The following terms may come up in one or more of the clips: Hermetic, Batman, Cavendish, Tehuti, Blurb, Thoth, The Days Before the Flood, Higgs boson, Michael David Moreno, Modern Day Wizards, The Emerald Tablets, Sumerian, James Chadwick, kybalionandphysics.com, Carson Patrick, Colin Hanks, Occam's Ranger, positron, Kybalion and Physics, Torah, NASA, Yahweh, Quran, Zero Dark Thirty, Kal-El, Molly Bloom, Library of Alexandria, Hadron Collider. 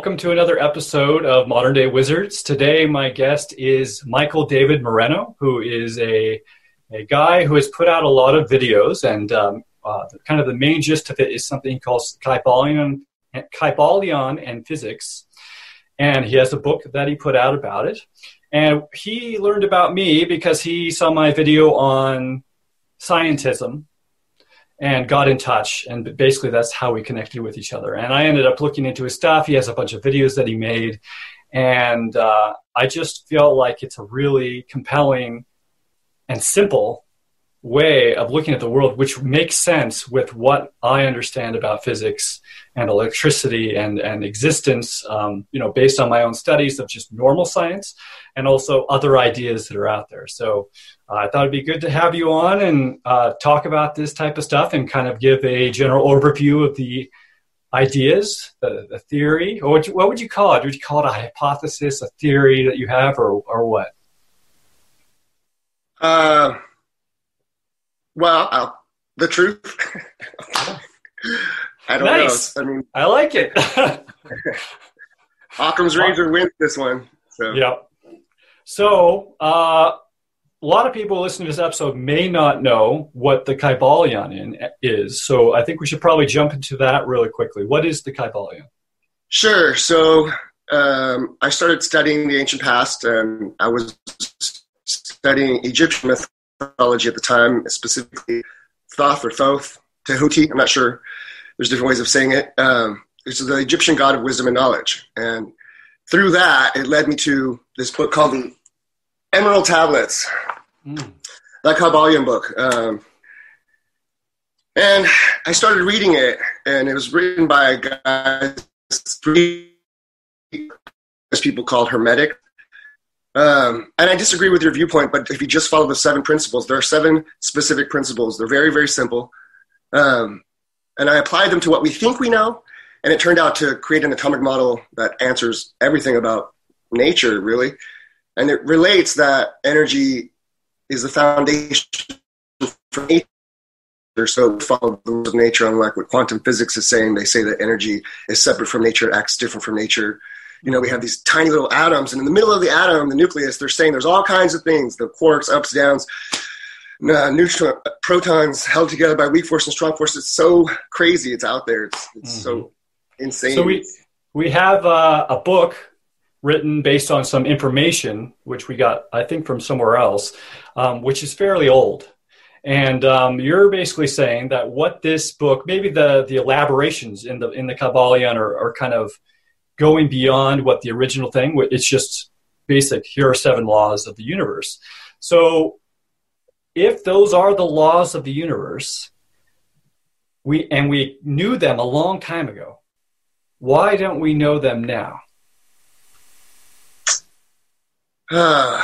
Welcome to another episode of Modern Day Wizards. Today, my guest is Michael David Moreno, who is a guy who has put out a lot of videos, and kind of the main gist of it is something he calls Kybalion and Physics, and he has a book that he put out about it. And he learned about me because he saw my video on scientism and got in touch, and basically that's how we connected with each other. And I ended up looking into his stuff. He has a bunch of videos that he made, and I just feel like it's a really compelling and simple way of looking at the world, which makes sense with what I understand about physics and electricity and existence, based on my own studies of just normal science and also other ideas that are out there. So I thought it'd be good to have you on and talk about this type of stuff and kind of give a general overview of the ideas, the theory, or what would you call it? Would you call it a hypothesis, a theory that you have, or what? Well, the truth. I don't know. I mean, I like it. Occam's Ranger wins this one. So. Yep. So a lot of people listening to this episode may not know what the Kybalion is. So I think we should probably jump into that really quickly. What is the Kybalion? Sure. So I started studying the ancient past, and I was studying Egyptian mythology at the time, specifically Thoth or Thoth, Tehuti, I'm not sure. There's different ways of saying it. It's the Egyptian god of wisdom and knowledge. And through that, it led me to this book called The Emerald Tablets, that Kybalion book. And I started reading it, and it was written by a guy, as people called Hermetic. And I disagree with your viewpoint, but if you just follow the 7 principles, there are 7 specific principles. They're very, very simple. And I applied them to what we think we know, and it turned out to create an atomic model that answers everything about nature, really. And it relates that energy is the foundation for nature. So we follow the rules of nature, unlike what quantum physics is saying. They say that energy is separate from nature, acts different from nature. You know, we have these tiny little atoms, and in the middle of the atom, the nucleus, they're saying there's all kinds of things, the quarks, ups, downs, neutron, protons held together by weak force and strong force. It's so crazy. It's out there. It's so insane. So we have a book written based on some information, which we got, I think, from somewhere else, which is fairly old. And you're basically saying that what this book, maybe the elaborations in the Kybalion are kind of going beyond what the original thing, it's just basic, here are 7 laws of the universe. So if those are the laws of the universe, we knew them a long time ago, why don't we know them now? The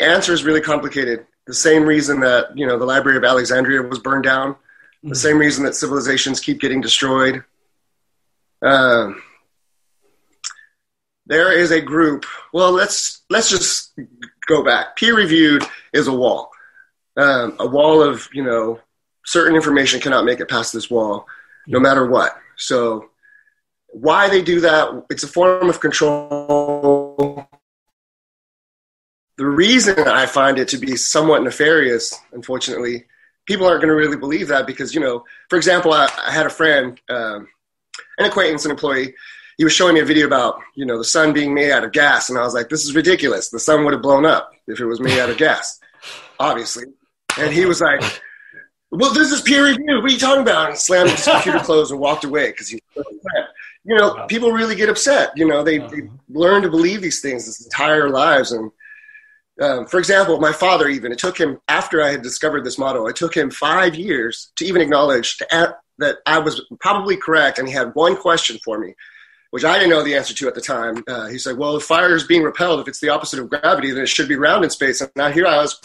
answer is really complicated. The same reason that, the Library of Alexandria was burned down, the same reason that civilizations keep getting destroyed. There is a group. Well, let's just go back. Peer-reviewed is a wall of, certain information cannot make it past this wall, no matter what. So why they do that, it's a form of control. The reason I find it to be somewhat nefarious, unfortunately, people aren't going to really believe that because, for example, I had a friend, an acquaintance, an employee, he was showing me a video about, the sun being made out of gas. And I was like, this is ridiculous. The sun would have blown up if it was made out of gas, obviously. And he was like, well, this is peer review. What are you talking about? And slammed his computer closed and walked away because he was so upset. People really get upset. They learn to believe these things this entire lives. And for example, my father even, it took him, after I had discovered this model, it took him 5 years to even acknowledge that I was probably correct, and he had one question for me, which I didn't know the answer to at the time. He said, well, if fire is being repelled, if it's the opposite of gravity, then it should be round in space. And now here I was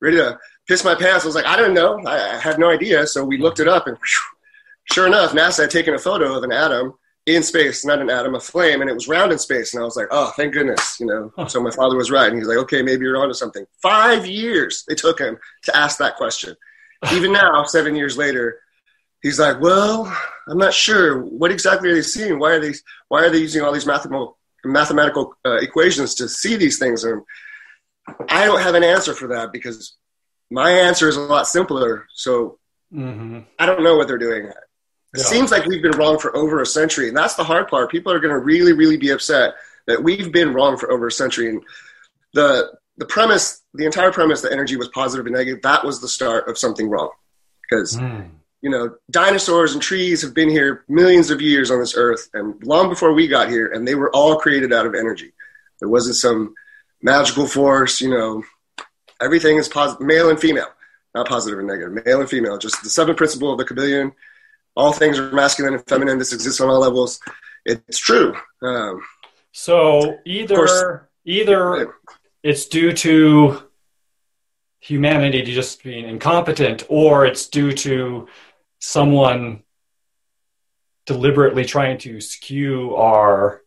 ready to piss my pants. I was like, I don't know. I had no idea. So we looked it up, and whew, sure enough, NASA had taken a photo of an atom in space, not an atom, a flame, and it was round in space. And I was like, oh, thank goodness, So my father was right. And he's like, okay, maybe you're onto something. 5 years it took him to ask that question. Even now, 7 years later, he's like, well, I'm not sure. What exactly are they seeing? Why are they using all these mathematical equations to see these things? And I don't have an answer for that because my answer is a lot simpler. So I don't know what they're doing. It seems like we've been wrong for over a century. And that's the hard part. People are going to really, really be upset that we've been wrong for over a century. And the premise, the entire premise that energy was positive and negative, that was the start of something wrong. Because, you know, dinosaurs and trees have been here millions of years on this earth and long before we got here. And they were all created out of energy. There wasn't some magical force, you know, everything is positive, male and female, not positive and negative, male and female, just the seventh principle of the Kybalion. All things are masculine and feminine. This exists on all levels. It's true. So either it's due to humanity just being incompetent, or it's due to someone deliberately trying to skew our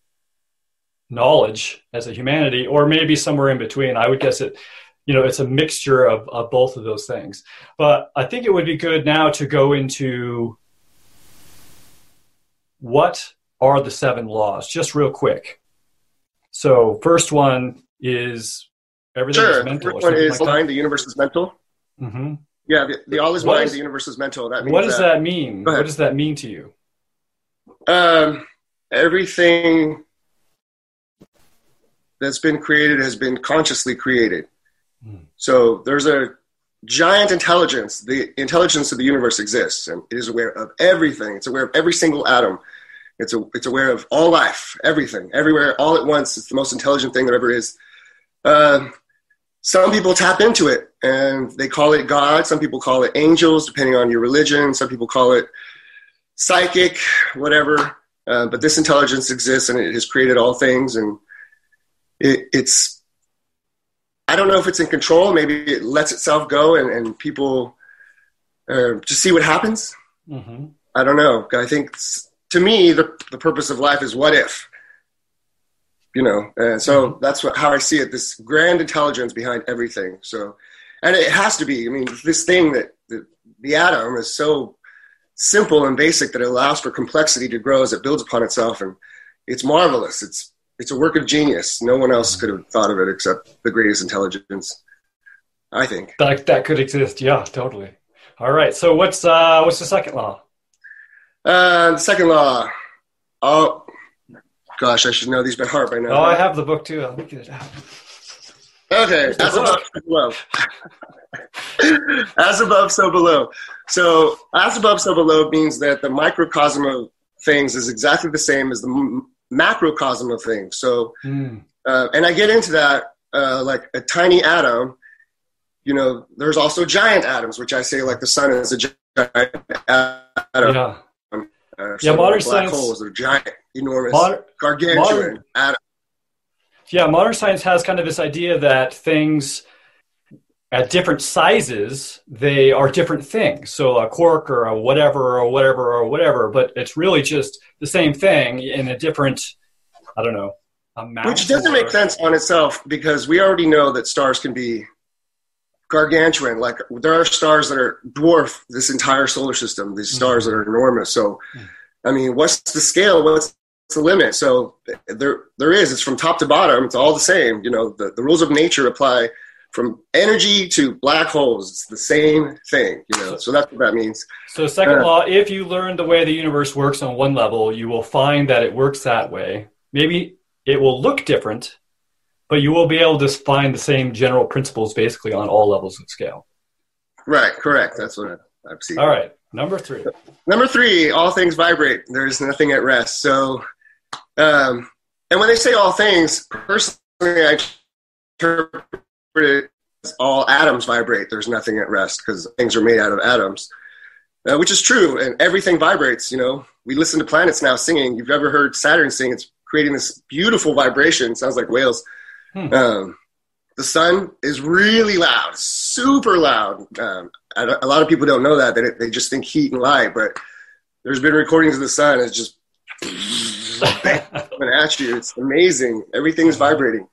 knowledge as a humanity, or maybe somewhere in between. I would guess it. You know, it's a mixture of both of those things. But I think it would be good now to go into what are the seven laws, just real quick. So first one is everything is mental. First one is mind, the universe is mental. Yeah, the all is mind, the universe is mental. That means what does that mean? What does that mean to you? Everything that's been created has been consciously created. So there's a giant intelligence. The intelligence of the universe exists, and it is aware of everything. It's aware of every single atom. It's aware of all life, everything, everywhere, all at once. It's the most intelligent thing there ever is. Some people tap into it, and they call it God. Some people call it angels, depending on your religion. Some people call it psychic, whatever. But this intelligence exists, and it has created all things, and it's... I don't know if it's in control. Maybe it lets itself go and people just see what happens. I don't know. I think, to me, the purpose of life is what if, you know. So that's how I see it, this grand intelligence behind everything. So, and it has to be. I mean, this thing that the atom is so simple and basic that it allows for complexity to grow as it builds upon itself. And it's marvelous. It's a work of genius. No one else could have thought of it except the greatest intelligence, I think. That could exist, yeah, totally. All right, so what's the second law? The second law. Oh, gosh, I should know these by heart by now. Oh, I have the book, too. I'll look at it out. Okay, as above, so below. As above, so below. So as above, so below means that the microcosm of things is exactly the same as the macrocosm of things. So and I get into that like a tiny atom, you know, there's also giant atoms, which I say like the sun is a giant atom. So modern black holes are giant, enormous, gargantuan atoms. Yeah, modern science has kind of this idea that things at different sizes, they are different things. So a quark or a whatever or whatever or whatever, but it's really just the same thing in a different, I don't know, amount. Which doesn't make sense on itself because we already know that stars can be gargantuan. Like there are stars that are dwarf this entire solar system, these stars that are enormous. So, I mean, what's the scale? What's the limit? So there is, it's from top to bottom. It's all the same. You know, the rules of nature apply from energy to black holes, it's the same thing, you know, so that's what that means. So second law, if you learn the way the universe works on one level, you will find that it works that way. Maybe it will look different, but you will be able to find the same general principles basically on all levels of scale. Right, correct. That's what I've seen. All right, number three. Number three, all things vibrate. There is nothing at rest. So, and when they say all things, personally, I interpret all atoms vibrate. There's nothing at rest because things are made out of atoms, which is true. And everything vibrates. You know, we listen to planets now singing. You've ever heard Saturn sing? It's creating this beautiful vibration. It sounds like whales. The sun is really loud, super loud. A lot of people don't know that. They just think heat and light. But there's been recordings of the sun. It's just coming at you. It's amazing. Everything's vibrating.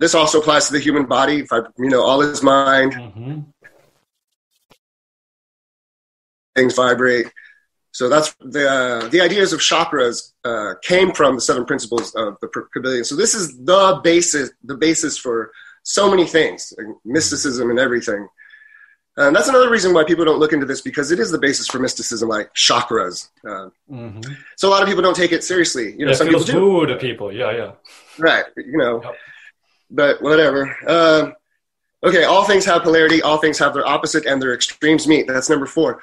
This also applies to the human body. If I, you know, all is mind. things vibrate. So that's the ideas of chakras came from the seven principles of the Kybalion. So this is the basis for so many things, like mysticism and everything. And that's another reason why people don't look into this, because it is the basis for mysticism, like chakras. Mm-hmm. So a lot of people don't take it seriously. You know, some people do. It feels woo to people, yeah. Right, you know, yep. But whatever. Okay, all things have polarity, all things have their opposite, and their extremes meet. That's number 4.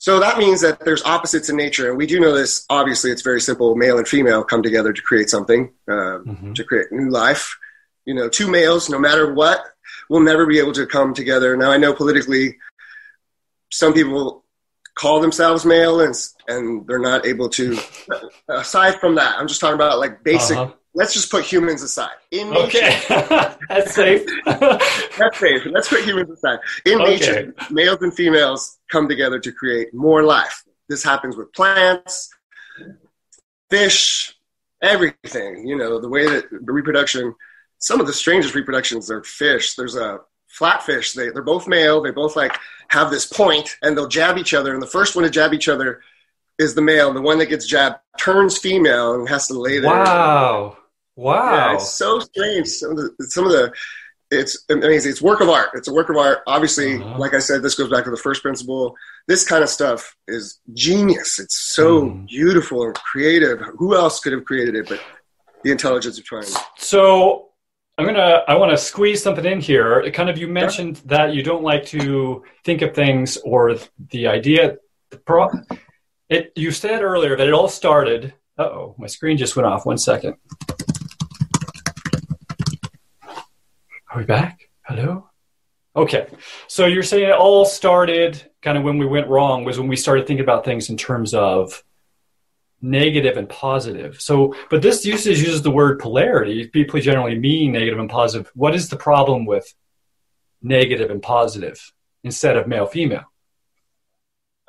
So that means that there's opposites in nature, and we do know this. Obviously, it's very simple. Male and female come together to create something, to create new life. You know, two males, no matter what, will never be able to come together. Now, I know politically, some people call themselves male, and they're not able to. Aside from that, I'm just talking about like basic. Uh-huh. Let's just put humans aside. In nature, okay, that's safe. That's safe. Let's put humans aside. In nature, males and females come together to create more life. This happens with plants, fish, everything. You know, the way that reproduction. Some of the strangest reproductions are fish. There's a flatfish. They're both male. They both like have this point, and they'll jab each other. And the first one to jab each other is the male. The one that gets jabbed turns female and has to lay there. Wow. Yeah, it's so strange. Some of the it's amazing. It's work of art. It's a work of art. Obviously, like I said, this goes back to the first principle. This kind of stuff is genius. It's so beautiful and creative. Who else could have created it but the intelligence of trying? So. I want to squeeze something in here. Kind of, you mentioned that you don't like to think of things or the idea. You said earlier that it all started. Uh-oh, my screen just went off. 1 second. Are we back? Hello? Okay. So you're saying it all started kind of when we went wrong, was when we started thinking about things in terms of negative and positive. So, but this usage uses the word polarity. People generally mean negative and positive. What is the problem with negative and positive instead of male, female?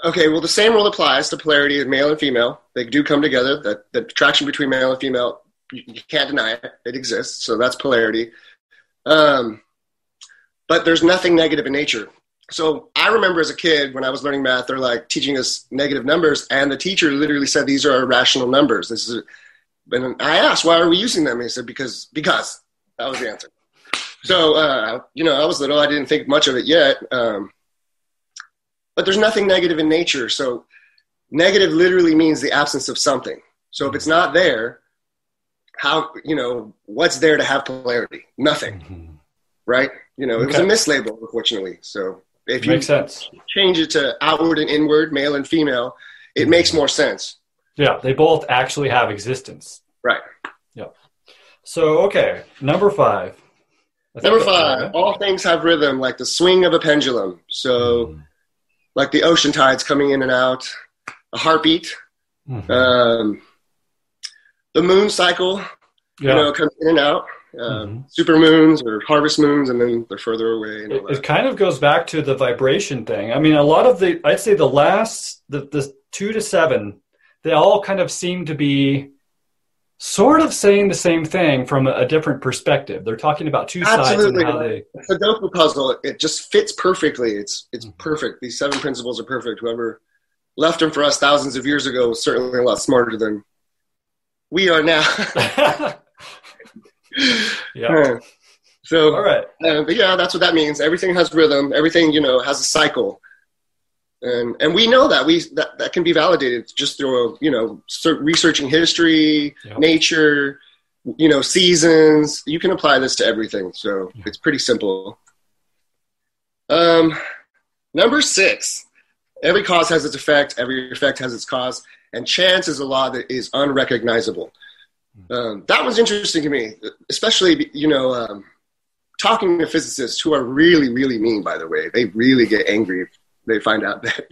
Okay, well, the same rule applies to polarity of male and female. They do come together. The attraction between male and female, you can't deny it. It exists. So that's polarity. But there's nothing negative in nature. So I remember as a kid when I was learning math, they're like teaching us negative numbers, and the teacher literally said, these are irrational numbers. And I asked, why are we using them? And he said, because that was the answer. So, you know, I was little, I didn't think much of it yet. But there's nothing negative in nature. So negative literally means the absence of something. So if it's not there, how, you know, what's there to have polarity? Nothing, right? You know, it was a mislabel, unfortunately. So, if you change it to outward and inward, male and female, it makes more sense. Yeah, they both actually have existence. Right. Yeah. So, okay, number 5. Number 5, all things have rhythm, like the swing of a pendulum. So, like the ocean tides coming in and out, a heartbeat, the moon cycle, you know, comes in and out. Super moons or harvest moons, and then they're further away. And all that. It kind of goes back to the vibration thing. I mean, a lot of I'd say the 2 to 7, they all kind of seem to be sort of saying the same thing from a different perspective. They're talking about two sides. Absolutely. The Sudoku puzzle, it just fits perfectly. It's perfect. These 7 principles are perfect. Whoever left them for us thousands of years ago was certainly a lot smarter than we are now. Yeah. So, all right. But yeah, that's what that means. Everything has rhythm. Everything, you know, has a cycle, and we know that that can be validated just through researching history, nature, you know, seasons. You can apply this to everything. So it's pretty simple. Number 6, every cause has its effect. Every effect has its cause, and chance is a law that is unrecognizable. That was interesting to me, especially, you know, talking to physicists who are really, really mean, by the way. They really get angry if they find out that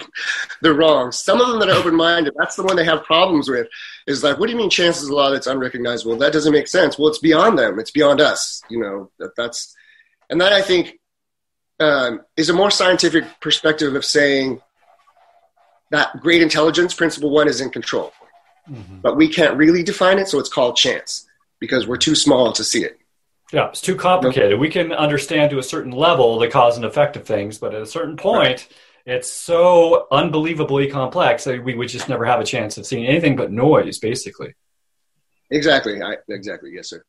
they're wrong. Some of them that are open-minded, that's the one they have problems with, is like, what do you mean chance is a law that's unrecognizable? That doesn't make sense. Well, it's beyond them. It's beyond us, you know. And that, I think, is a more scientific perspective of saying that great intelligence, principle 1, is in control. But we can't really define it, so it's called chance because we're too small to see it. Yeah, it's too complicated. We can understand to a certain level the cause and effect of things, but at a certain point, It's so unbelievably complex that we would just never have a chance of seeing anything but noise, basically. Exactly. Exactly. Yes, sir.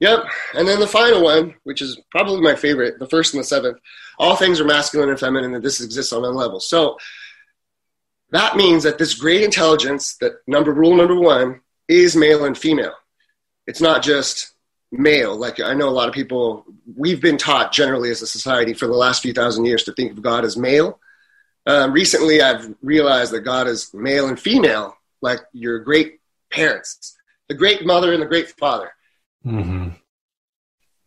Yep. And then the final one, which is probably my favorite, the first and the seventh, all things are masculine and feminine, and this exists on one level. So that means that this great intelligence, that rule number one, is male and female. It's not just male. Like, I know a lot of people, we've been taught generally as a society for the last few thousand years to think of God as male. Recently, I've realized that God is male and female, like your great parents, the great mother and the great father. Mm-hmm.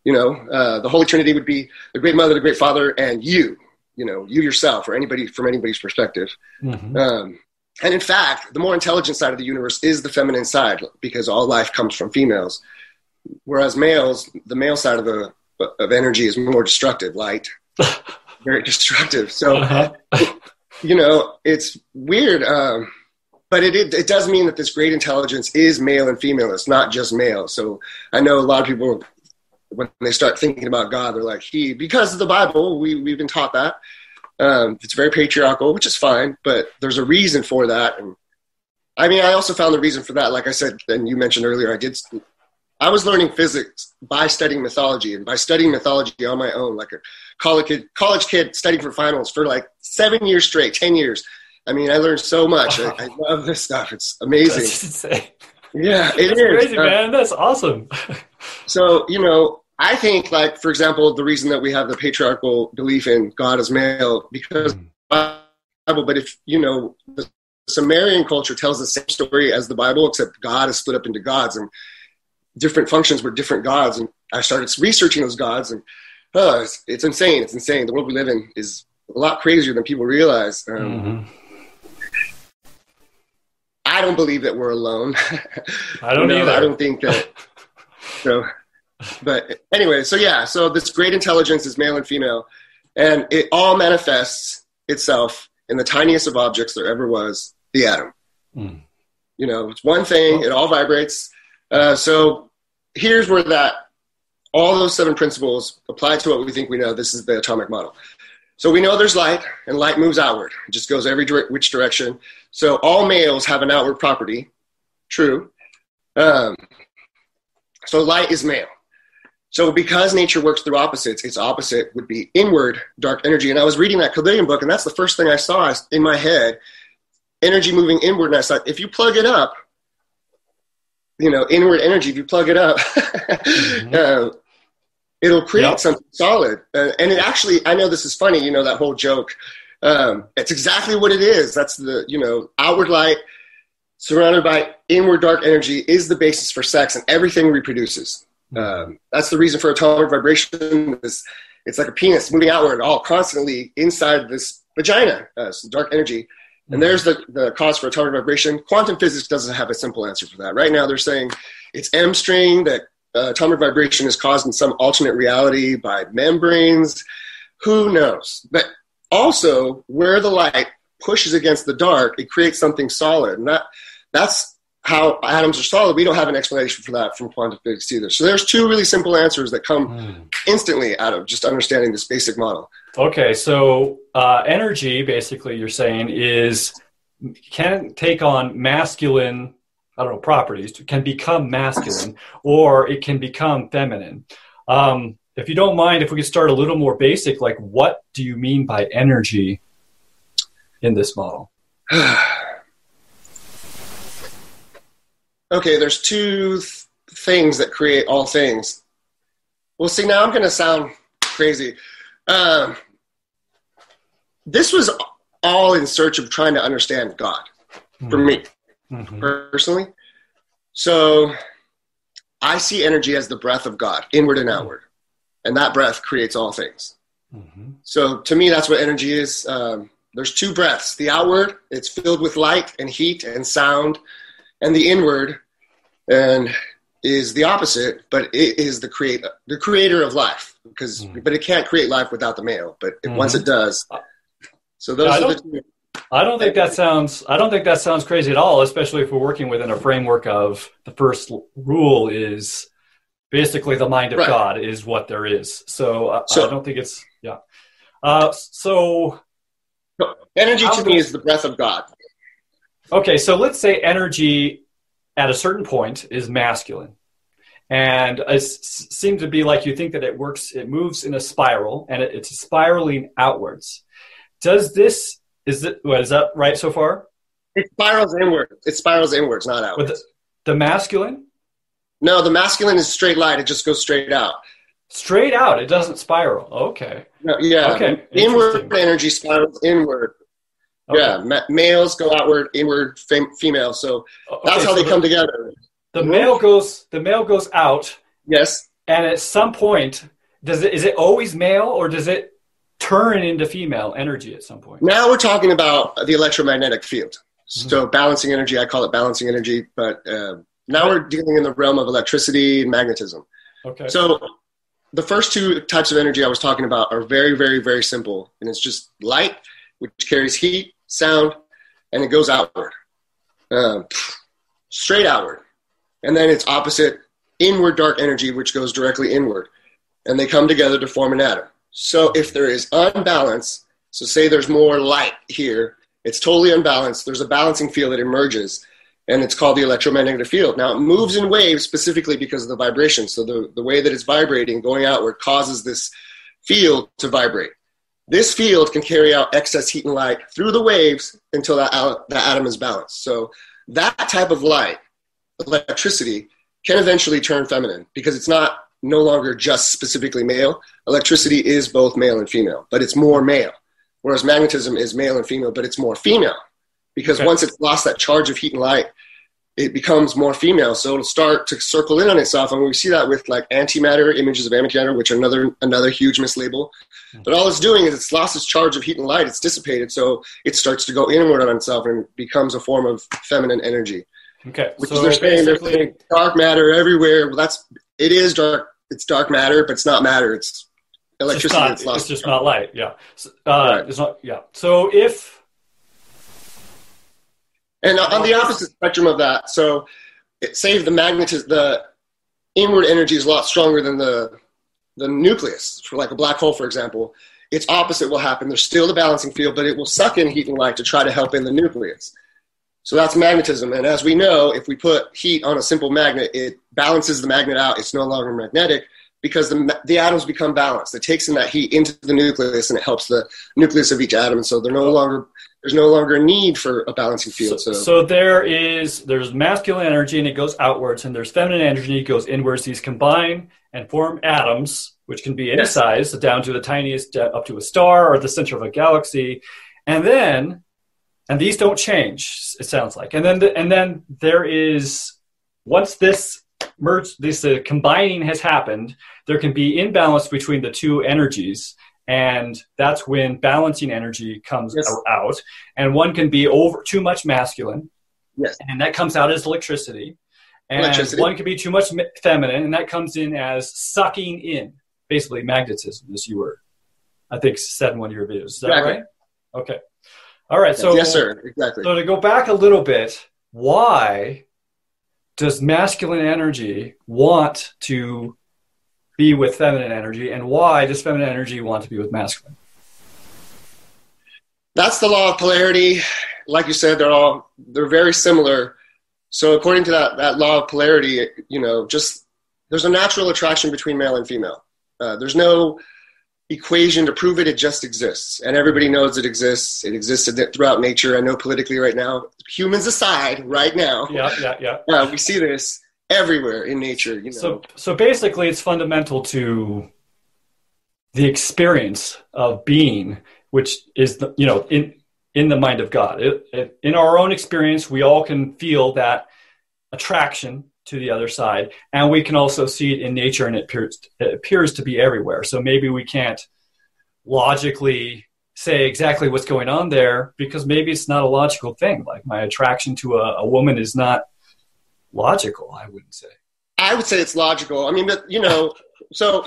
You know, the Holy Trinity would be the great mother, the great father, and you yourself, or anybody from anybody's perspective. Mm-hmm. And in fact, the more intelligent side of the universe is the feminine side, because all life comes from females. Whereas males, the male side of energy is more destructive, light, very destructive. So, it's weird. But it does mean that this great intelligence is male and female. It's not just male. So I know a lot of people, when they start thinking about God, they're like, because of the Bible, we've been taught that. It's very patriarchal, which is fine, but there's a reason for that. And I mean, I also found the reason for that. Like I said, and you mentioned earlier, I was learning physics by studying mythology, and by studying mythology on my own, like a college kid studying for finals for like 7 years straight, 10 years. I mean, I learned so much. Wow. I love this stuff. It's amazing. That's insane. Yeah, that's is. Crazy, man. That's awesome. So, I think, like, for example, the reason that we have the patriarchal belief in God as male, because of the Bible, but if, the Sumerian culture tells the same story as the Bible, except God is split up into gods, and different functions were different gods. And I started researching those gods, and it's insane. It's insane. The world we live in is a lot crazier than people realize. Mm-hmm. I don't believe that we're alone. I don't either. I don't think that. So, but anyway, so this great intelligence is male and female, and it all manifests itself in the tiniest of objects there ever was, the atom. Mm. It's one thing, it all vibrates. So here's where that all those seven principles apply to what we think we know. This is the atomic model. So we know there's light, and light moves outward. It just goes which direction. So all males have an outward property. True. So light is male. So because nature works through opposites, its opposite would be inward dark energy. And I was reading that Kybalion book, and that's the first thing I saw in my head, energy moving inward. And I thought, if you plug it up, inward energy, if you plug it up, mm-hmm. It'll create something solid. And it actually, I know this is funny, that whole joke. It's exactly what it is. That's the, outward light surrounded by inward dark energy is the basis for sex and everything reproduces. That's the reason for atomic vibration. It's like a penis moving outward, all constantly inside this vagina, some dark energy. And there's the cause for atomic vibration. Quantum physics doesn't have a simple answer for that. Right now they're saying it's M string, that atomic vibration is caused in some alternate reality by membranes. Who knows? But also, where the light pushes against the dark, it creates something solid. And that's how atoms are solid. We don't have an explanation for that from quantum physics either. So there's two really simple answers that come instantly out of just understanding this basic model. Okay, so energy, basically, you're saying, can take on masculine, properties, can become masculine, or it can become feminine. If you don't mind, if we could start a little more basic, like, what do you mean by energy in this model? Okay, there's two things that create all things. Well, see, now I'm going to sound crazy. This was all in search of trying to understand God for me personally. So I see energy as the breath of God, inward and outward, and that breath creates all things. Mm-hmm. So to me, that's what energy is. There's two breaths, the outward, it's filled with light and heat and sound, and the inward and is the opposite, but it is the creator of life, because but it can't create life without the male, but once it does. So those are the two. I don't think that sounds crazy at all, especially if we're working within a framework of the first rule is basically the mind of God is what there is. So I don't think it's. So Energy to me is the breath of God. Okay, so let's say energy at a certain point is masculine. And it seems to be like you think that it works, it moves in a spiral, and it's spiraling outwards. Does this, is that right so far? It spirals inward. It spirals inwards, not outwards. But the masculine? No, the masculine is straight line. It just goes straight out. Straight out. It doesn't spiral. Okay. No, yeah. Okay. Inward energy spirals inward. Okay. Yeah. Males go outward, inward female. So that's okay, how so they come together. The male goes out. Yes. And at some point, is it always male, or does it turn into female energy at some point? Now we're talking about the electromagnetic field. So balancing energy, I call it balancing energy, but now we're dealing in the realm of electricity and magnetism. Okay. So the first two types of energy I was talking about are very, very, very simple. And it's just light, which carries heat, sound, and it goes outward, straight outward. And then it's opposite inward dark energy, which goes directly inward. And they come together to form an atom. So if there is unbalance, so say there's more light here, it's totally unbalanced. There's a balancing field that emerges, and it's called the electromagnetic field. Now, it moves in waves specifically because of the vibration. So the way that it's vibrating, going outward, causes this field to vibrate. This field can carry out excess heat and light through the waves until that atom is balanced. So that type of light, electricity, can eventually turn feminine because it's not no longer just specifically male. Electricity is both male and female, but it's more male. Whereas magnetism is male and female, but it's more female because once it's lost that charge of heat and light, it becomes more female. So it'll start to circle in on itself. And we see that with like antimatter, images of antimatter, which are another huge mislabel. But all it's doing is it's lost its charge of heat and light. It's dissipated. So it starts to go inward on itself and becomes a form of feminine energy. Okay. Which so they're saying dark matter everywhere. Well, it is dark. It's dark matter, but it's not matter. It's electricity. It's just not light. Yeah. Right. It's not. Yeah. So if. And on the opposite spectrum of that, so say the magnetism, the inward energy is a lot stronger than the nucleus. For like a black hole, for example, its opposite will happen. There's still the balancing field, but it will suck in heat and light to try to help in the nucleus. So that's magnetism. And as we know, if we put heat on a simple magnet, it balances the magnet out. It's no longer magnetic because the atoms become balanced. It takes in that heat into the nucleus and it helps the nucleus of each atom. So there's no longer a need for a balancing field. So there's masculine energy and it goes outwards, and there's feminine energy, it goes inwards. These combine and form atoms, which can be any size, down to the tiniest, up to a star or the center of a galaxy. And these don't change, it sounds like. And then there is, once this merge, this combining has happened, there can be imbalance between the two energies, and that's when balancing energy comes out. And one can be over too much masculine, and that comes out as electricity. And one can be too much feminine, and that comes in as sucking in, basically magnetism, as you were, I think, said in one of your videos. Is that right? Okay. All right, so yes, sir. Exactly. So to go back a little bit, why does masculine energy want to be with feminine energy, and why does feminine energy want to be with masculine? That's the law of polarity. Like you said, they're very similar. So according to that law of polarity, you know, just there's a natural attraction between male and female. There's no equation to prove it just exists, and everybody knows it exists. It existed throughout nature. I know politically right now, humans aside, right now, we see this everywhere in nature, you know. So basically it's fundamental to the experience of being, which is the, you know, in the mind of God. In our own experience, we all can feel that attraction to the other side, and we can also see it in nature, and it appears to be everywhere. So maybe we can't logically say exactly what's going on there, because maybe it's not a logical thing. Like my attraction to a woman is not logical, I wouldn't say. I would say it's logical. I mean, you know, so...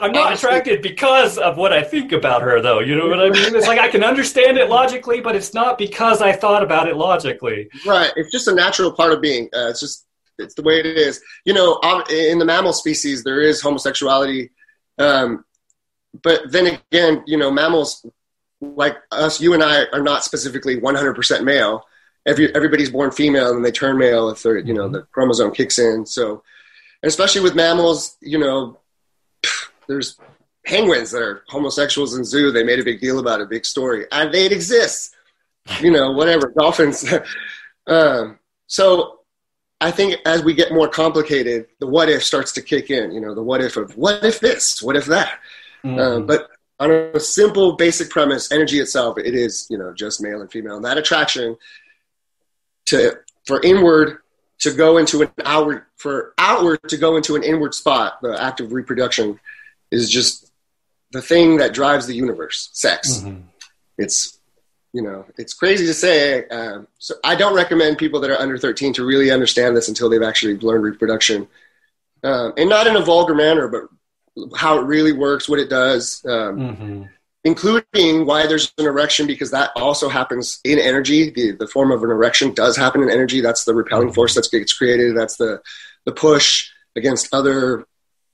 I'm not attracted because of what I think about her, though. You know what I mean? It's like I can understand it logically, but it's not because I thought about it logically. Right. It's just a natural part of being. It's the way it is. You know, in the mammal species, there is homosexuality. But then again, you know, mammals, like us, you and I are not specifically 100% male. Everybody's born female and they turn male if they're, you know, the chromosome kicks in. So, especially with mammals, you know, there's penguins that are homosexuals in zoo. They made a big deal about it, big story. And it exists, you know, whatever, dolphins. So I think as we get more complicated, the what if starts to kick in, you know, the what if of what if this, what if that. But on a simple, basic premise, energy itself, it is, you know, just male and female. And that attraction for outward to go into an inward spot, the act of reproduction, is just the thing that drives the universe, sex. It's, you know, it's crazy to say. So I don't recommend people that are under 13 to really understand this until they've actually learned reproduction. And not in a vulgar manner, but how it really works, what it does, including why there's an erection, because that also happens in energy. The form of an erection does happen in energy. That's the repelling force that gets created. That's the push against other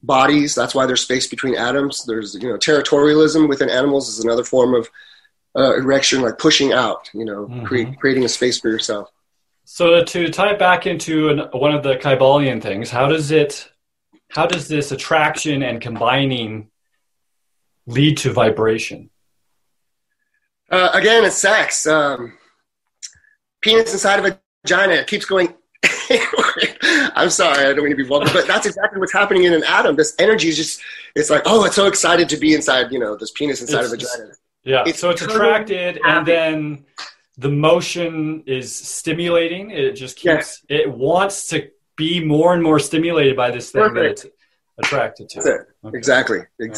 bodies. That's why there's space between atoms. There's, you know, territorialism within animals is another form of erection, like pushing out, you know, creating a space for yourself. So to tie it back into one of the Kybalion things, how does this attraction and combining lead to vibration? Again, it's sex. Penis inside of a vagina, it keeps going. I'm sorry, I don't mean to be vulgar, but that's exactly what's happening in an atom. This energy is just, it's like, oh, it's so excited to be inside, you know, this penis inside of a vagina. Yeah, so it's attracted, and then the motion is stimulating. It just keeps, it wants to be more and more stimulated by this thing that it's attracted to. That's it. Okay.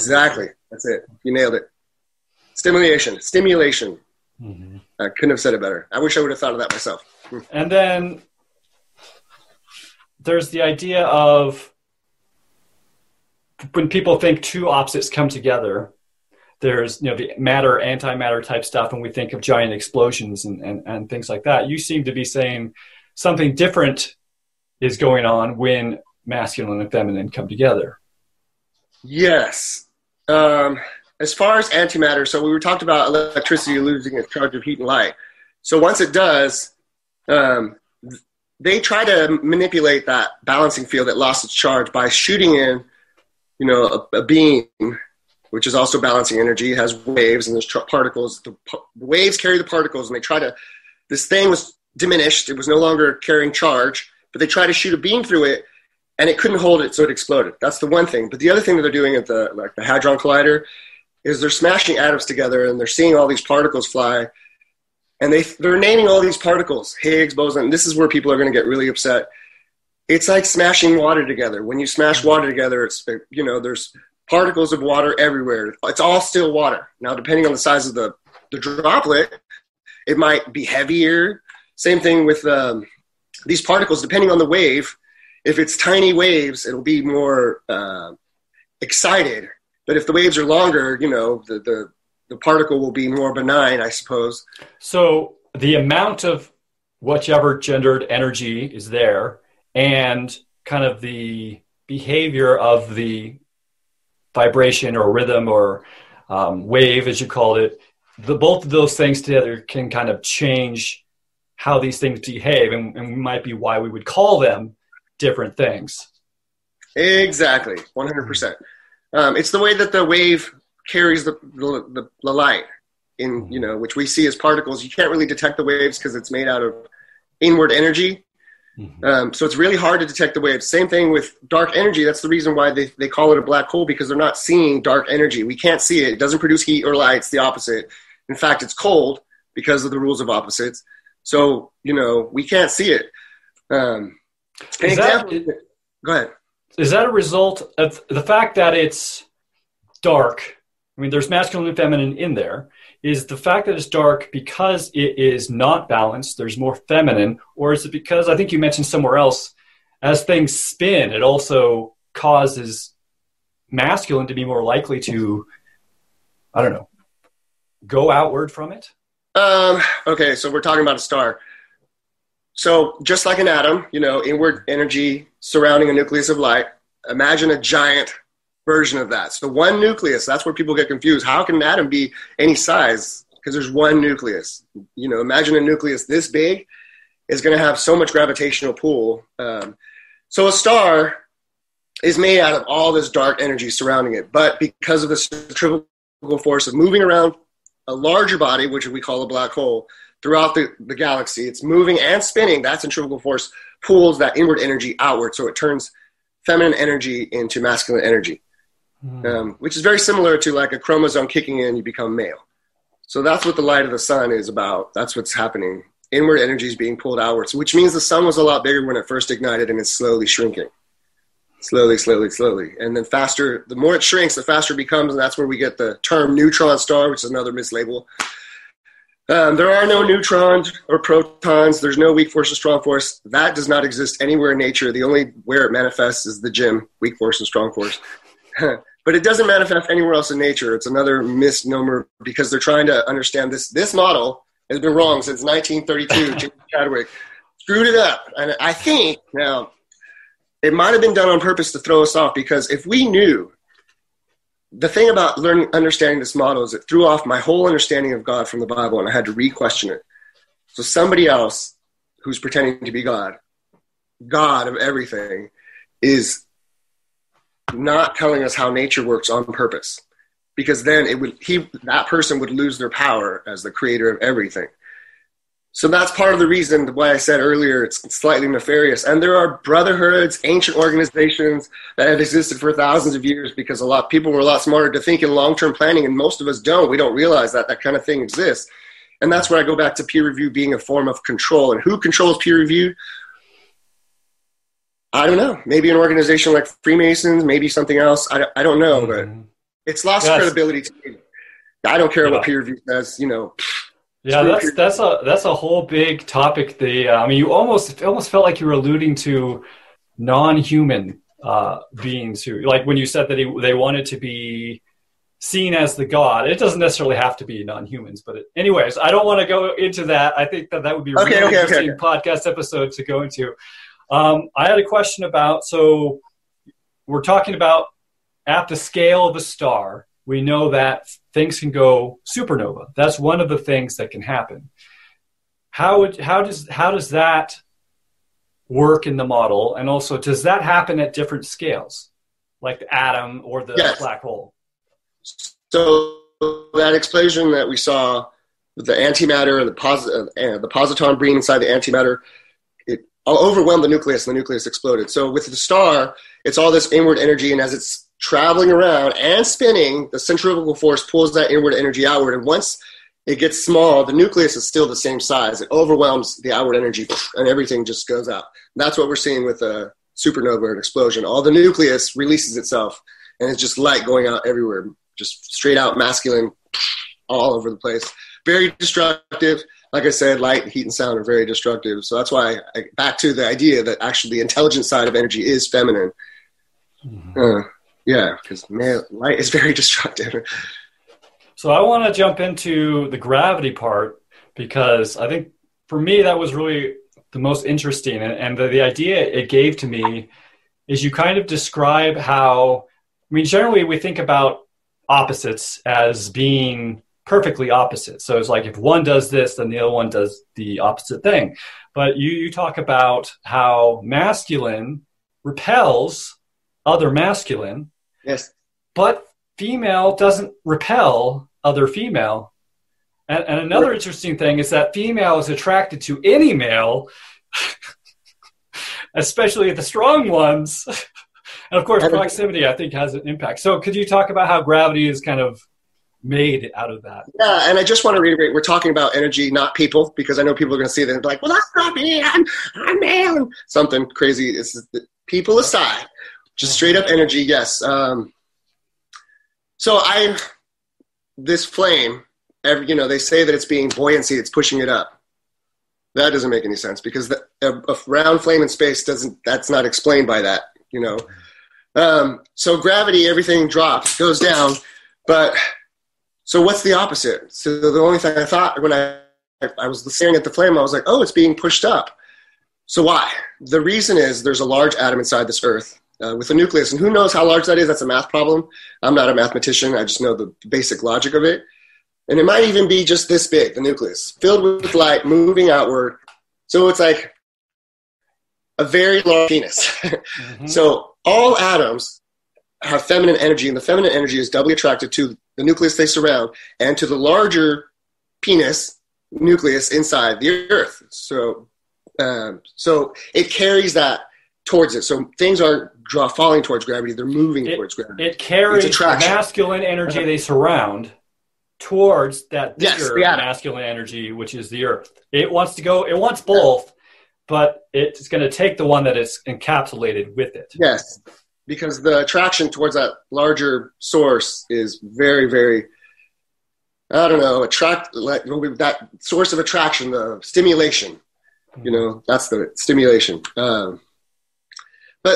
Exactly. That's it. You nailed it. Stimulation. I couldn't have said it better. I wish I would have thought of that myself. And then there's the idea of when people think two opposites come together, there's, you know, the matter, antimatter type stuff, and we think of giant explosions and things like that. You seem to be saying something different is going on when masculine and feminine come together. Yes. As far as antimatter, so we were talking about electricity losing its charge of heat and light. So once it does, they try to manipulate that balancing field that lost its charge by shooting in, you know, a beam, which is also balancing energy, has waves, and there's particles. The waves carry the particles, and they try to, this thing was diminished. It was no longer carrying charge, but they try to shoot a beam through it, and it couldn't hold it, so it exploded. That's the one thing. But the other thing that they're doing at the Hadron Collider is they're smashing atoms together, and they're seeing all these particles fly. And they're naming all these particles, Higgs boson. This is where people are going to get really upset. It's like smashing water together. When you smash water together, it's, you know, there's particles of water everywhere. It's all still water. Now, depending on the size of the droplet, it might be heavier. Same thing with these particles. Depending on the wave, if it's tiny waves, it'll be more excited. But if the waves are longer, you know, the particle will be more benign, I suppose. So the amount of whichever gendered energy is there and kind of the behavior of the vibration or rhythm or wave, as you called it, both of those things together can kind of change how these things behave and might be why we would call them different things. Exactly, 100%. It's the way that the wave carries the light in, you know, which we see as particles. You can't really detect the waves because it's made out of inward energy. So it's really hard to detect the waves. Same thing with dark energy. That's the reason why they call it a black hole, because they're not seeing dark energy. We can't see it. It doesn't produce heat or light. It's the opposite. In fact, it's cold because of the rules of opposites. So, you know, we can't see it. Go ahead. Is that a result of the fact that it's dark? I mean, there's masculine and feminine in there. Is the fact that it's dark because it is not balanced, there's more feminine, or is it because, I think you mentioned somewhere else, as things spin, it also causes masculine to be more likely to, I don't know, go outward from it? Okay, so we're talking about a star. So just like an atom, you know, inward energy surrounding a nucleus of light, imagine a giant version of that. So one nucleus, that's where people get confused. How can an atom be any size? because there's one nucleus. You know, imagine a nucleus this big is going to have so much gravitational pull. So a star is made out of all this dark energy surrounding it. But because of the centrifugal force of moving around a larger body, which we call a black hole, throughout the galaxy, it's moving and spinning. That centrifugal force pulls that inward energy outward. So it turns feminine energy into masculine energy, which is very similar to like a chromosome kicking in, you become male. So that's what the light of the sun is about. That's what's happening. Inward energy is being pulled outwards, which means the sun was a lot bigger when it first ignited, and it's slowly shrinking. Slowly. And then faster, the more it shrinks, the faster it becomes. And that's where we get the term neutron star, which is another mislabel. There are no neutrons or protons. There's no weak force or strong force. That does not exist anywhere in nature. The only where it manifests is the gym, weak force and strong force. But it doesn't manifest anywhere else in nature. It's another misnomer because they're trying to understand this. This model has been wrong since 1932. James Chadwick screwed it up. And I think now it might have been done on purpose to throw us off, because if we knew, the thing about understanding this model is it threw off my whole understanding of God from the Bible, and I had to re-question it. So somebody else who's pretending to be God, God of everything, is not telling us how nature works on purpose, because then that person would lose their power as the creator of everything. So that's part of the reason why I said earlier it's slightly nefarious. And there are brotherhoods, ancient organizations that have existed for thousands of years, because people were a lot smarter to think in long-term planning, and most of us don't. We don't realize that kind of thing exists. And that's where I go back to peer review being a form of control. And who controls peer review? I don't know. Maybe an organization like Freemasons, maybe something else. I don't know, but it's lost credibility to me. I don't care what peer review says, you know. Yeah, that's a whole big topic. I mean, you almost felt like you were alluding to non-human beings who, like when you said that they wanted to be seen as the God. It doesn't necessarily have to be non-humans, but anyways, I don't want to go into that. I think that would be a really interesting podcast episode to go into. I had a question about, so we're talking about at the scale of a star, we know that things can go supernova. That's one of the things that can happen. How does that work in the model? And also, does that happen at different scales, like the atom or the black hole? So that explosion that we saw, the antimatter and the positron beam inside the antimatter, it overwhelmed the nucleus, and the nucleus exploded. So with the star, it's all this inward energy, and as it's traveling around and spinning, the centrifugal force pulls that inward energy outward. And once it gets small, the nucleus is still the same size. It overwhelms the outward energy, and everything just goes out. And that's what we're seeing with a supernova, an explosion. All the nucleus releases itself, and it's just light going out everywhere, just straight out masculine all over the place. Very destructive. Like I said, light, heat, and sound are very destructive. So that's why, back to the idea that actually the intelligent side of energy is feminine. Yeah, because light is very destructive. So I want to jump into the gravity part, because I think for me that was really the most interesting. And the idea it gave to me is you kind of describe how, I mean, generally we think about opposites as being perfectly opposite. So it's like if one does this, then the other one does the opposite thing. But you talk about how masculine repels other masculine. Yes. But female doesn't repel other female. And another interesting thing is that female is attracted to any male, especially the strong ones. And of course, proximity, I think, has an impact. So could you talk about how gravity is kind of made out of that? Yeah, and I just want to reiterate, we're talking about energy, not people, because I know people are going to see that and be like, well, that's not me, I'm male. Something crazy. It's people aside. Just straight up energy, yes. So this flame, they say that it's being buoyancy, it's pushing it up. That doesn't make any sense, because a round flame in space that's not explained by that, So gravity, everything drops, goes down. But so what's the opposite? So the only thing I thought when I was staring at the flame, I was like, oh, it's being pushed up. So why? The reason is there's a large atom inside this earth. With a nucleus, and who knows how large that is? That's a math problem. I'm not a mathematician. I just know the basic logic of it. And it might even be just this big, the nucleus, filled with light, moving outward. So it's like a very large penis. Mm-hmm. So all atoms have feminine energy, and the feminine energy is doubly attracted to the nucleus they surround and to the larger penis nucleus inside the Earth. So it carries that towards it. So things aren't falling towards gravity. They're moving towards gravity. It carries the masculine energy they surround towards that bigger masculine energy, which is the Earth. It wants to go, it wants both, but it's going to take the one that is encapsulated with it. Yes, because the attraction towards that larger source is very, very, I don't know, that source of attraction, the stimulation. You know, that's the stimulation. But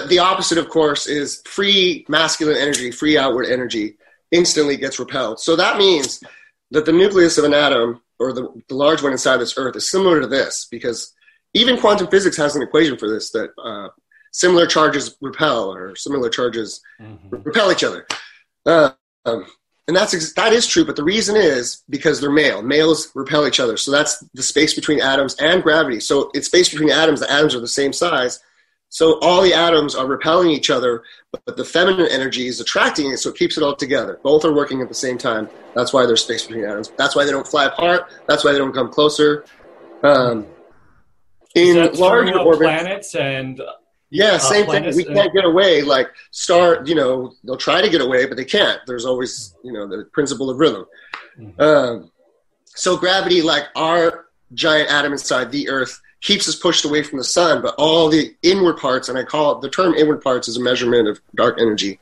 the opposite, of course, is free masculine energy, free outward energy instantly gets repelled. So that means that the nucleus of an atom, or the large one inside this Earth, is similar to this, because even quantum physics has an equation for this, that similar charges repel, or similar charges repel each other. And that is true, but the reason is because they're male. Males repel each other. So that's the space between atoms and gravity. So it's space between atoms. The atoms are the same size. So all the atoms are repelling each other, but the feminine energy is attracting it, so it keeps it all together. Both are working at the same time. That's why there's space between atoms. That's why they don't fly apart. That's why they don't come closer. In larger orbits, planets and... Yeah, same thing. We can't get away. Like star, you know, they'll try to get away, but they can't. There's always, you know, the principle of rhythm. So gravity, like our giant atom inside the Earth, keeps us pushed away from the sun, but all the inward parts, and I call it, the term inward parts is a measurement of dark energy.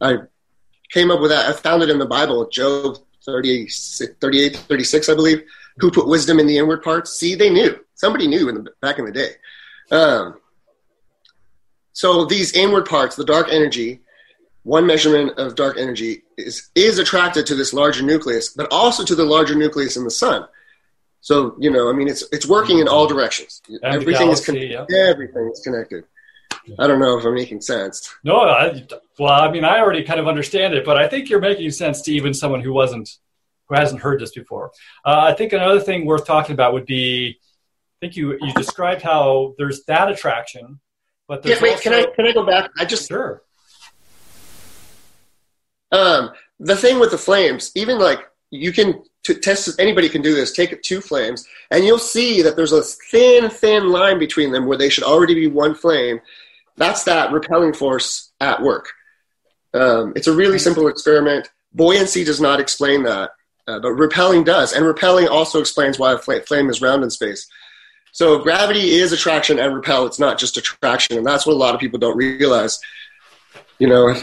I came up with that. I found it in the Bible, Job 38, 36, I believe. Who put wisdom in the inward parts? See, they knew. Somebody knew back in the day. So these inward parts, the dark energy, one measurement of dark energy is attracted to this larger nucleus, but also to the larger nucleus in the sun. So, you know, I mean, it's working in all directions. And everything is connected. I don't know if I'm making sense. No, I already kind of understand it, but I think you're making sense to even someone who hasn't heard this before. I think another thing worth talking about would be, I think you described how there's that attraction. Can I go back? Sure. The thing with the flames, even like you can test, anybody can do this, take two flames, and you'll see that there's a thin line between them where they should already be one flame. That's that repelling force at work. It's a really simple experiment. Buoyancy does not explain that, but repelling does. And repelling also explains why a flame is round in space. So gravity is attraction and repel. It's not just attraction, and that's what a lot of people don't realize. You know,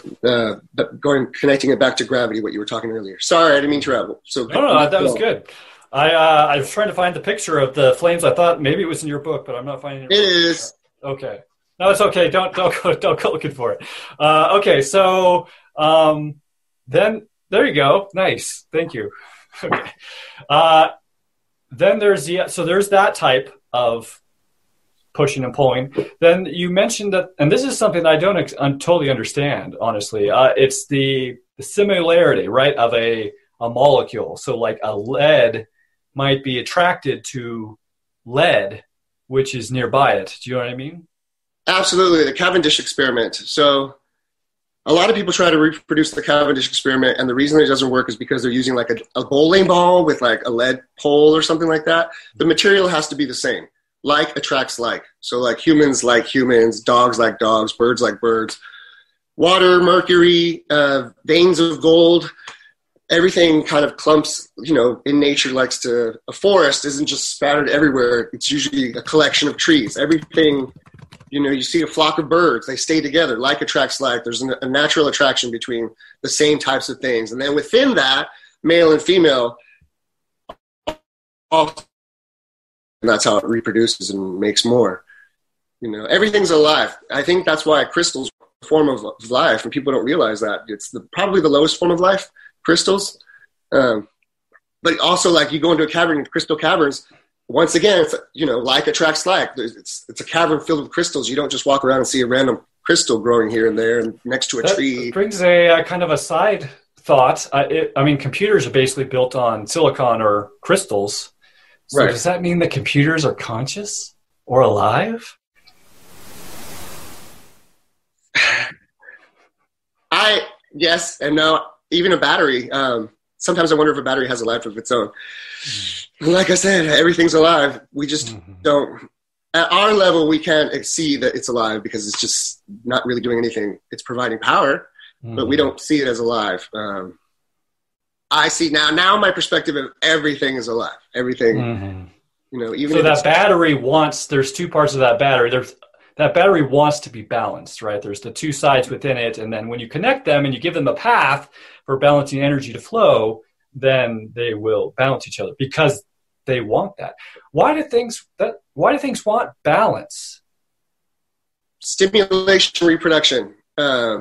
connecting it back to gravity, what you were talking earlier. Sorry, I didn't mean to ramble. No, that was good. I was trying to find the picture of the flames. I thought maybe it was in your book, but I'm not finding it. It is. Okay. No, it's okay. Don't go looking for it. Okay, so then there you go. Nice. Thank you. Okay. Then there's that type of pushing and pulling. Then you mentioned that, and this is something that I don't totally understand, honestly. It's the similarity, right, of a molecule. So like a lead might be attracted to lead, which is nearby it. Do you know what I mean? Absolutely. The Cavendish experiment. So a lot of people try to reproduce the Cavendish experiment, and the reason it doesn't work is because they're using like a bowling ball with like a lead pole or something like that. The material has to be the same. Like attracts like. So like humans like humans, dogs like dogs, birds like birds, water, mercury, veins of gold, everything kind of clumps, you know, in nature likes to, a forest isn't just spattered everywhere. It's usually a collection of trees. Everything... You know, you see a flock of birds, they stay together, like attracts like. There's a natural attraction between the same types of things. And then within that, male and female, and that's how it reproduces and makes more. You know, everything's alive. I think that's why crystals are a form of life, and people don't realize that. It's probably the lowest form of life, crystals. But also, like, you go into a cavern, crystal caverns. Once again, it's, you know, like attracts like. It's a cavern filled with crystals. You don't just walk around and see a random crystal growing here and there and next to a tree. Brings a kind of a side thought. I mean, computers are basically built on silicon or crystals. So right. Does that mean that computers are conscious or alive? Yes and no. Even a battery. Sometimes I wonder if a battery has a life of its own. Like I said, everything's alive. We just don't. At our level, we can't see that it's alive because it's just not really doing anything. It's providing power, but we don't see it as alive. I see now my perspective of everything is alive. Everything, you know. Even so, that battery wants. There's two parts of that battery. That battery wants to be balanced, right? There's the two sides within it. And then when you connect them and you give them a path for balancing energy to flow, then they will balance each other because they want that. Why do things want balance? Stimulation, reproduction. All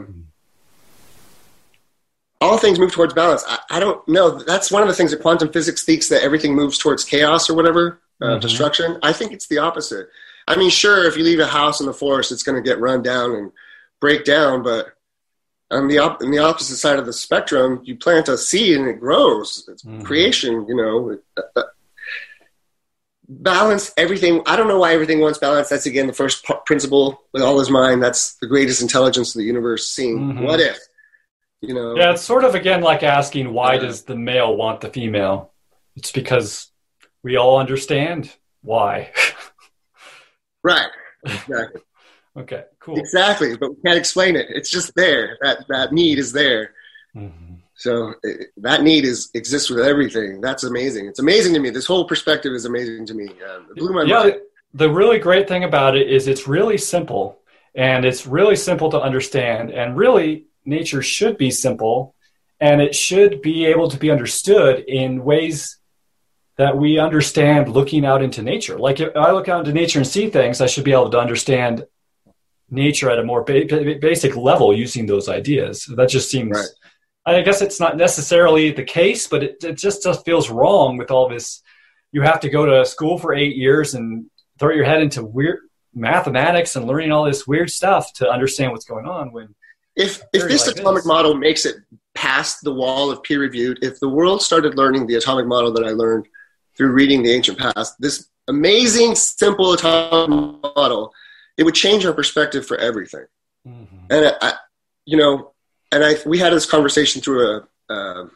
things move towards balance. I don't know. That's one of the things that quantum physics thinks, that everything moves towards chaos or whatever, destruction. I think it's the opposite. I mean, sure, if you leave a house in the forest, it's going to get run down and break down. But on the opposite side of the spectrum, you plant a seed and it grows. It's creation, you know. Balance everything. I don't know why everything wants balance. That's, again, the first principle with all is mind. That's the greatest intelligence of the universe, seeing what if, you know. Yeah, it's sort of, again, like asking why does the male want the female? It's because we all understand why. Right. Exactly. Okay, cool. Exactly, but we can't explain it. It's just there. That need is there. So that need exists with everything. That's amazing. It's amazing to me. This whole perspective is amazing to me. It blew my mind. The really great thing about it is it's really simple, and it's really simple to understand. And really, nature should be simple, and it should be able to be understood in ways that we understand looking out into nature. Like if I look out into nature and see things, I should be able to understand nature at a more basic level using those ideas. That just seems, I guess it's not necessarily the case, but it just feels wrong with all this. You have to go to school for 8 years and throw your head into weird mathematics and learning all this weird stuff to understand what's going on. When if this atomic model makes it past the wall of peer reviewed, if the world started learning the atomic model that I learned through reading the ancient past, this amazing, simple atomic model, it would change our perspective for everything. And we had this conversation through an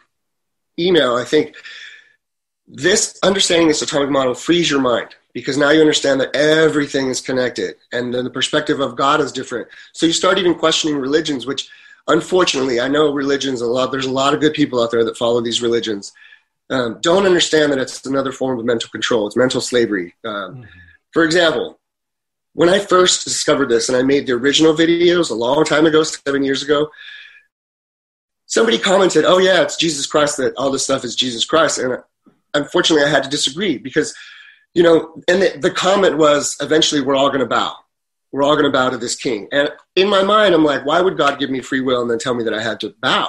email. I think understanding this atomic model frees your mind, because now you understand that everything is connected, and then the perspective of God is different. So you start even questioning religions, which unfortunately, I know religions there's a lot of good people out there that follow these religions. Don't understand that it's another form of mental control. It's mental slavery. For example, when I first discovered this, and I made the original videos a long time ago, 7 years ago, somebody commented, "Oh yeah, it's Jesus Christ, that all this stuff is Jesus Christ." And unfortunately, I had to disagree, because, you know, and the comment was, eventually we're all going to bow. We're all going to bow to this king. And in my mind, I'm like, why would God give me free will and then tell me that I had to bow?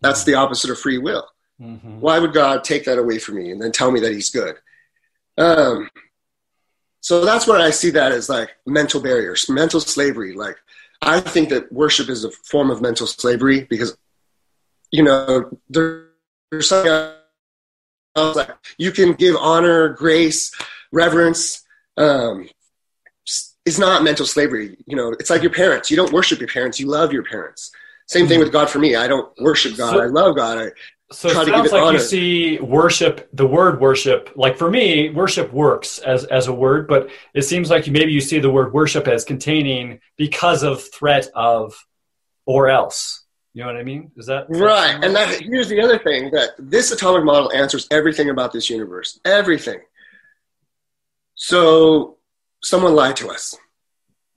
That's the opposite of free will. Why would God take that away from me and then tell me that he's good? So that's where I see that as like mental barriers, mental slavery. Like, I think that worship is a form of mental slavery, because, you know, there's something else, like you can give honor, grace, reverence. It's not mental slavery. You know, it's like your parents. You don't worship your parents. You love your parents. Same thing with God for me. I don't worship God. I love God. So it sounds like you see worship, the word worship, like for me, worship works as a word, but it seems like maybe you see the word worship as containing because of threat of or else. You know what I mean? Is that right? And here's the other thing, that this atomic model answers everything about this universe, everything. So someone lied to us.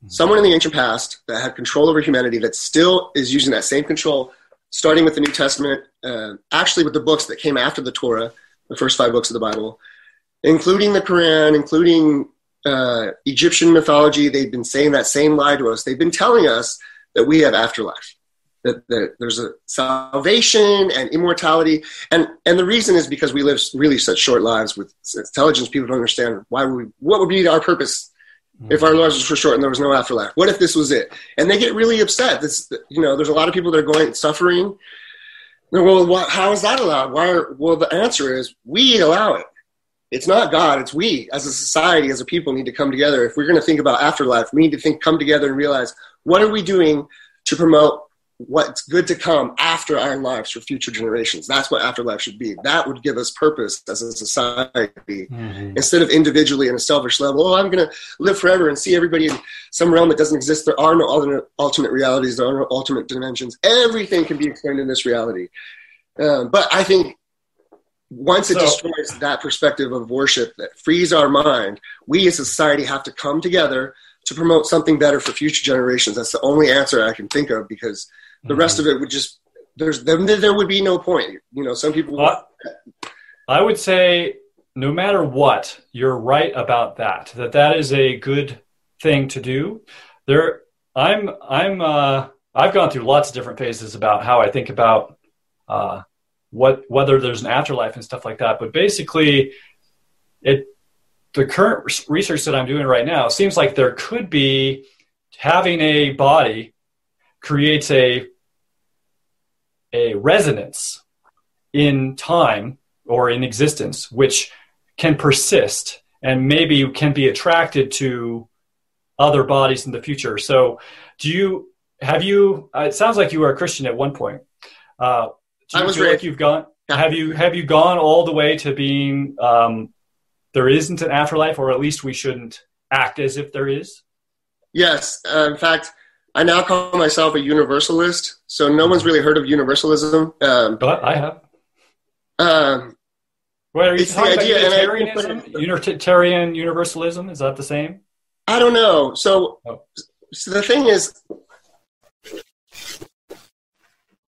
Someone in the ancient past that had control over humanity that still is using that same control, starting with the New Testament, actually with the books that came after the Torah, the first 5 books of the Bible, including the Quran, including Egyptian mythology. They've been saying that same lie to us. They've been telling us that we have afterlife, that there's a salvation and immortality. And the reason is because we live really such short lives with intelligence. People don't understand what would be our purpose if our lives was for short and there was no afterlife. What if this was it? And they get really upset. There's a lot of people that are going suffering. Well, how is that allowed? Well, the answer is we allow it. It's not God. It's we, as a society, as a people, need to come together. If we're going to think about afterlife, we need to come together and realize, what are we doing to promote what's good to come after our lives for future generations? That's what afterlife should be. That would give us purpose as a society. Mm-hmm. Instead of individually in a selfish level, oh, I'm going to live forever and see everybody in some realm that doesn't exist. There are no alternate realities. There are no alternate dimensions. Everything can be explained in this reality. But I think, once it destroys that perspective of worship that frees our mind, we as a society have to come together to promote something better for future generations. That's the only answer I can think of, because the mm-hmm. rest of it would just, there would be no point. You know, some people... I would say, no matter what, you're right about that, that is a good thing to do. I've gone through lots of different phases about how I think about... whether there's an afterlife and stuff like that. But basically, the current research that I'm doing right now seems like there could be, having a body creates a resonance in time or in existence, which can persist and maybe can be attracted to other bodies in the future. So it sounds like you were a Christian at one point. I was like, you've gone. Yeah. Have you gone all the way to being there isn't an afterlife, or at least we shouldn't act as if there is? Yes. In fact, I now call myself a universalist. So no one's really heard of universalism, but I have. Wait, are you talking about Unitarianism? Unitarian universalism, is that the same? I don't know. So the thing is,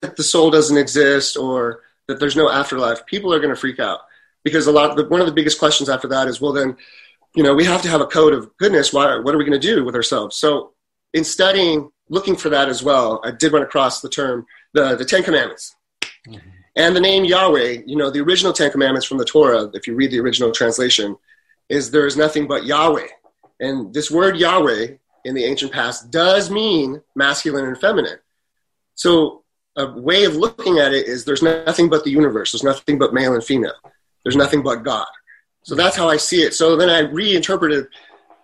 that the soul doesn't exist or that there's no afterlife, people are going to freak out, because one of the biggest questions after that is, well, then, you know, we have to have a code of goodness. What are we going to do with ourselves? So in studying, looking for that as well, I did run across the term, the Ten Commandments mm-hmm. and the name Yahweh. You know, the original Ten Commandments from the Torah, if you read the original translation, is there is nothing but Yahweh. And this word Yahweh in the ancient past does mean masculine and feminine. So a way of looking at it is there's nothing but the universe. There's nothing but male and female. There's nothing but God. So that's how I see it. So then I reinterpreted,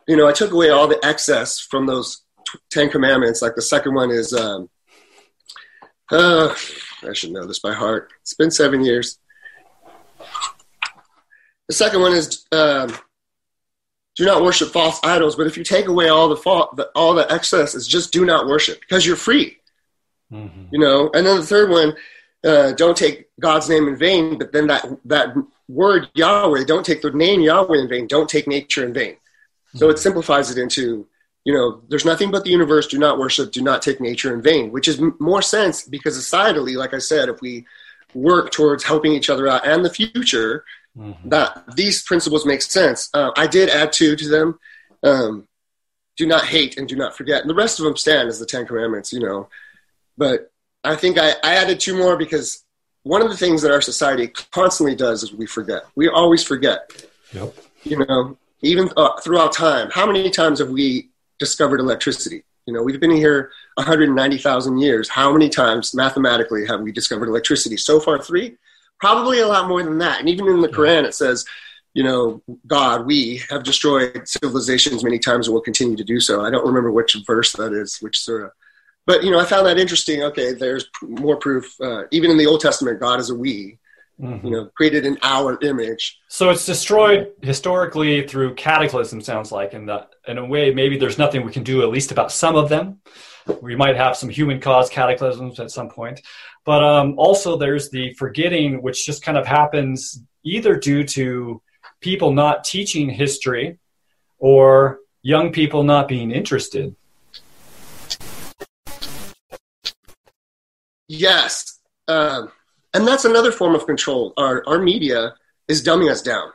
you know, I took away all the excess from those 10 commandments. Like the second one is, I should know this by heart. It's been 7 years. The second one is, do not worship false idols. But if you take away all all the excess, is just do not worship, because you're free. Mm-hmm. You know, and then the third one, don't take God's name in vain. But then that word Yahweh, don't take the name Yahweh in vain. Don't take nature in vain. Mm-hmm. So it simplifies it into, you know, there's nothing but the universe. Do not worship. Do not take nature in vain, which is more sense, because societally, like I said, if we work towards helping each other out and the future, mm-hmm. that these principles make sense. I did add two to them. Do not hate and do not forget. And the rest of them stand as the Ten Commandments, you know. But I think I added two more, because one of the things that our society constantly does is we forget. We always forget. Yep. You know, even throughout time, how many times have we discovered electricity? You know, we've been here 190,000 years. How many times mathematically have we discovered electricity? So far, 3? Probably a lot more than that. And even in the Quran, it says, you know, God, we have destroyed civilizations many times and will continue to do so. I don't remember which verse that is, which surah. But, you know, I found that interesting. Okay, there's more proof. Even in the Old Testament, God is a we, mm-hmm. you know, created in our image. So it's destroyed historically through cataclysm, sounds like. In a way, maybe there's nothing we can do, at least about some of them. We might have some human-caused cataclysms at some point. But also there's the forgetting, which just kind of happens either due to people not teaching history or young people not being interested. Yes. And that's another form of control. Our media is dumbing us down.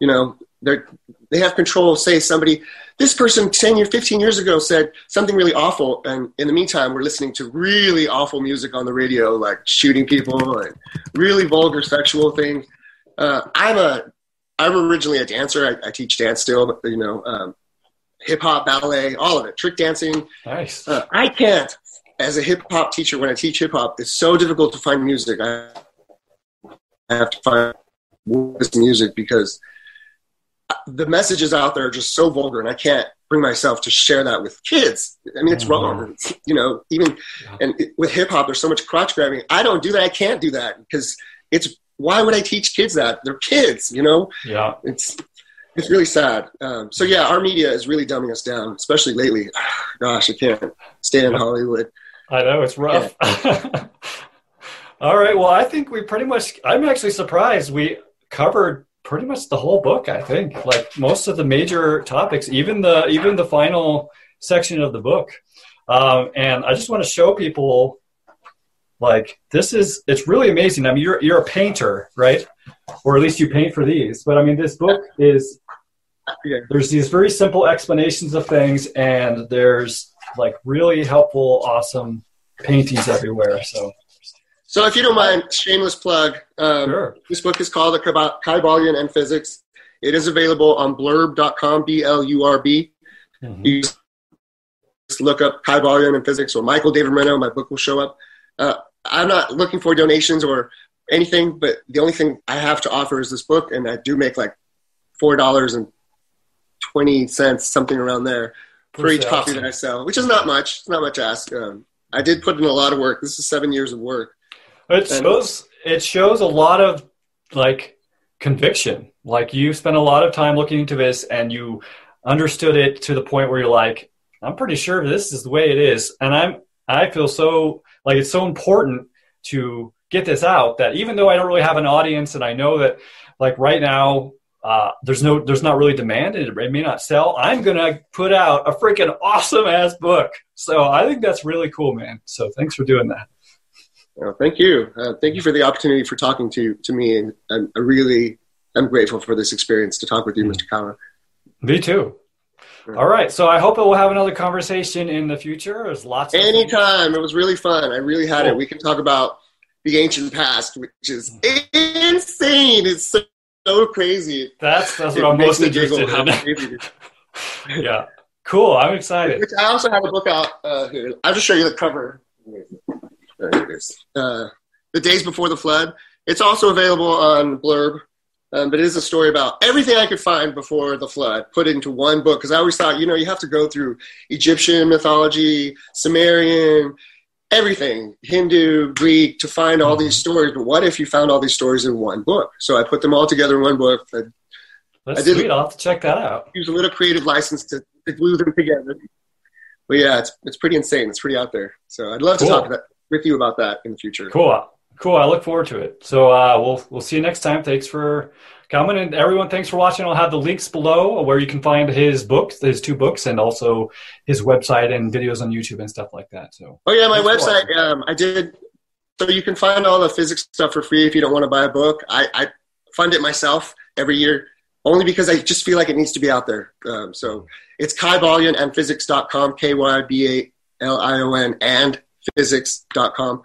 You know, they have control. Say somebody, this person 10 or 15 years ago said something really awful. And in the meantime, we're listening to really awful music on the radio, like shooting people and really vulgar sexual things. I'm originally a dancer. I teach dance still, but, you know, hip hop, ballet, all of it, trick dancing. Nice. I can't as a hip-hop teacher, when I teach hip-hop, it's so difficult to find music. I have to find this music because the messages out there are just so vulgar, and I can't bring myself to share that with kids. I mean, it's wrong. It's, you know, even and with hip-hop, there's so much crotch grabbing. I don't do that. I can't do that because it's – why would I teach kids that? They're kids, you know? Yeah. It's really sad. So, yeah, our media is really dumbing us down, especially lately. Gosh, I can't stand Hollywood. I know, it's rough. Yeah. All right, well, I think we pretty much – I'm actually surprised we covered pretty much the whole book, I think. Like, most of the major topics, even the final section of the book. And I just want to show people, like, this is – it's really amazing. I mean, you're a painter, right? Or at least you paint for these. But, I mean, this book is – there's these very simple explanations of things, and there's, like, really helpful, awesome paintings everywhere. So if you don't mind, shameless plug, sure. This book is called The Kybalion and Physics. It is available on blurb.com, B-L-U-R-B. Mm-hmm. You just look up Kybalion and Physics or Michael David Moreno, my book will show up. I'm not looking for donations or anything, but the only thing I have to offer is this book, and I do make like $4.20, something around there, for each copy that I sell, which is not much. It's not much to ask. I did put in a lot of work. This is 7 years of work. It shows a lot of, like, conviction. Like, you spent a lot of time looking into this, and you understood it to the point where you're like, I'm pretty sure this is the way it is. And I feel so, like, it's so important to get this out that even though I don't really have an audience, and I know that, like, right now there's not really demand, and it may not sell, I'm going to put out a freaking awesome-ass book. So I think that's really cool, man. So thanks for doing that. Well, thank you. Thank you for the opportunity for talking to me. And I'm grateful for this experience to talk with you, Mr. Kala. Me too. Yeah. All right. So I hope that we'll have another conversation in the future. There's lots of anytime. It was really fun. I really had it. We can talk about the ancient past, which is insane. It's so crazy. That's what I'm most interested in. Yeah. Cool. I'm excited. Which I also have a book out here. I'll just show you the cover. There it is. The Days Before the Flood. It's also available on Blurb, but it is a story about everything I could find before the flood put into one book. Because I always thought, you know, you have to go through Egyptian mythology, Sumerian, everything, Hindu, Greek, to find all these stories. But what if you found all these stories in one book? So I put them all together in one book. That's sweet. I'll have to check that out. Use a little creative license to glue them together. But yeah, it's pretty insane. It's pretty out there. So I'd love to talk about with you about that in the future. Cool. I look forward to it. So we'll see you next time. Thanks for coming, and everyone, thanks for watching. I'll have the links below where you can find his books, his two books, and also his website and videos on YouTube and stuff like that. So my website, I did, so you can find all the physics stuff for free if you don't want to buy a book. I fund it myself every year only because I just feel like it needs to be out there. So it's kybalionandphysics.com, K-Y-B-A-L-I-O-N and physics.com.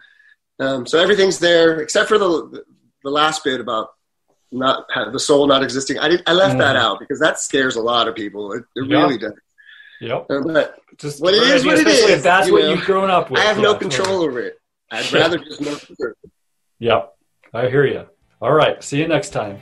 So everything's there except for the last bit about not the soul not existing. I left that out because that scares a lot of people. It really does. Yep. But just what it is, what it is. If that's what you've grown up with. I have no control over it. I'd rather just know. Yep. I hear you. All right. See you next time.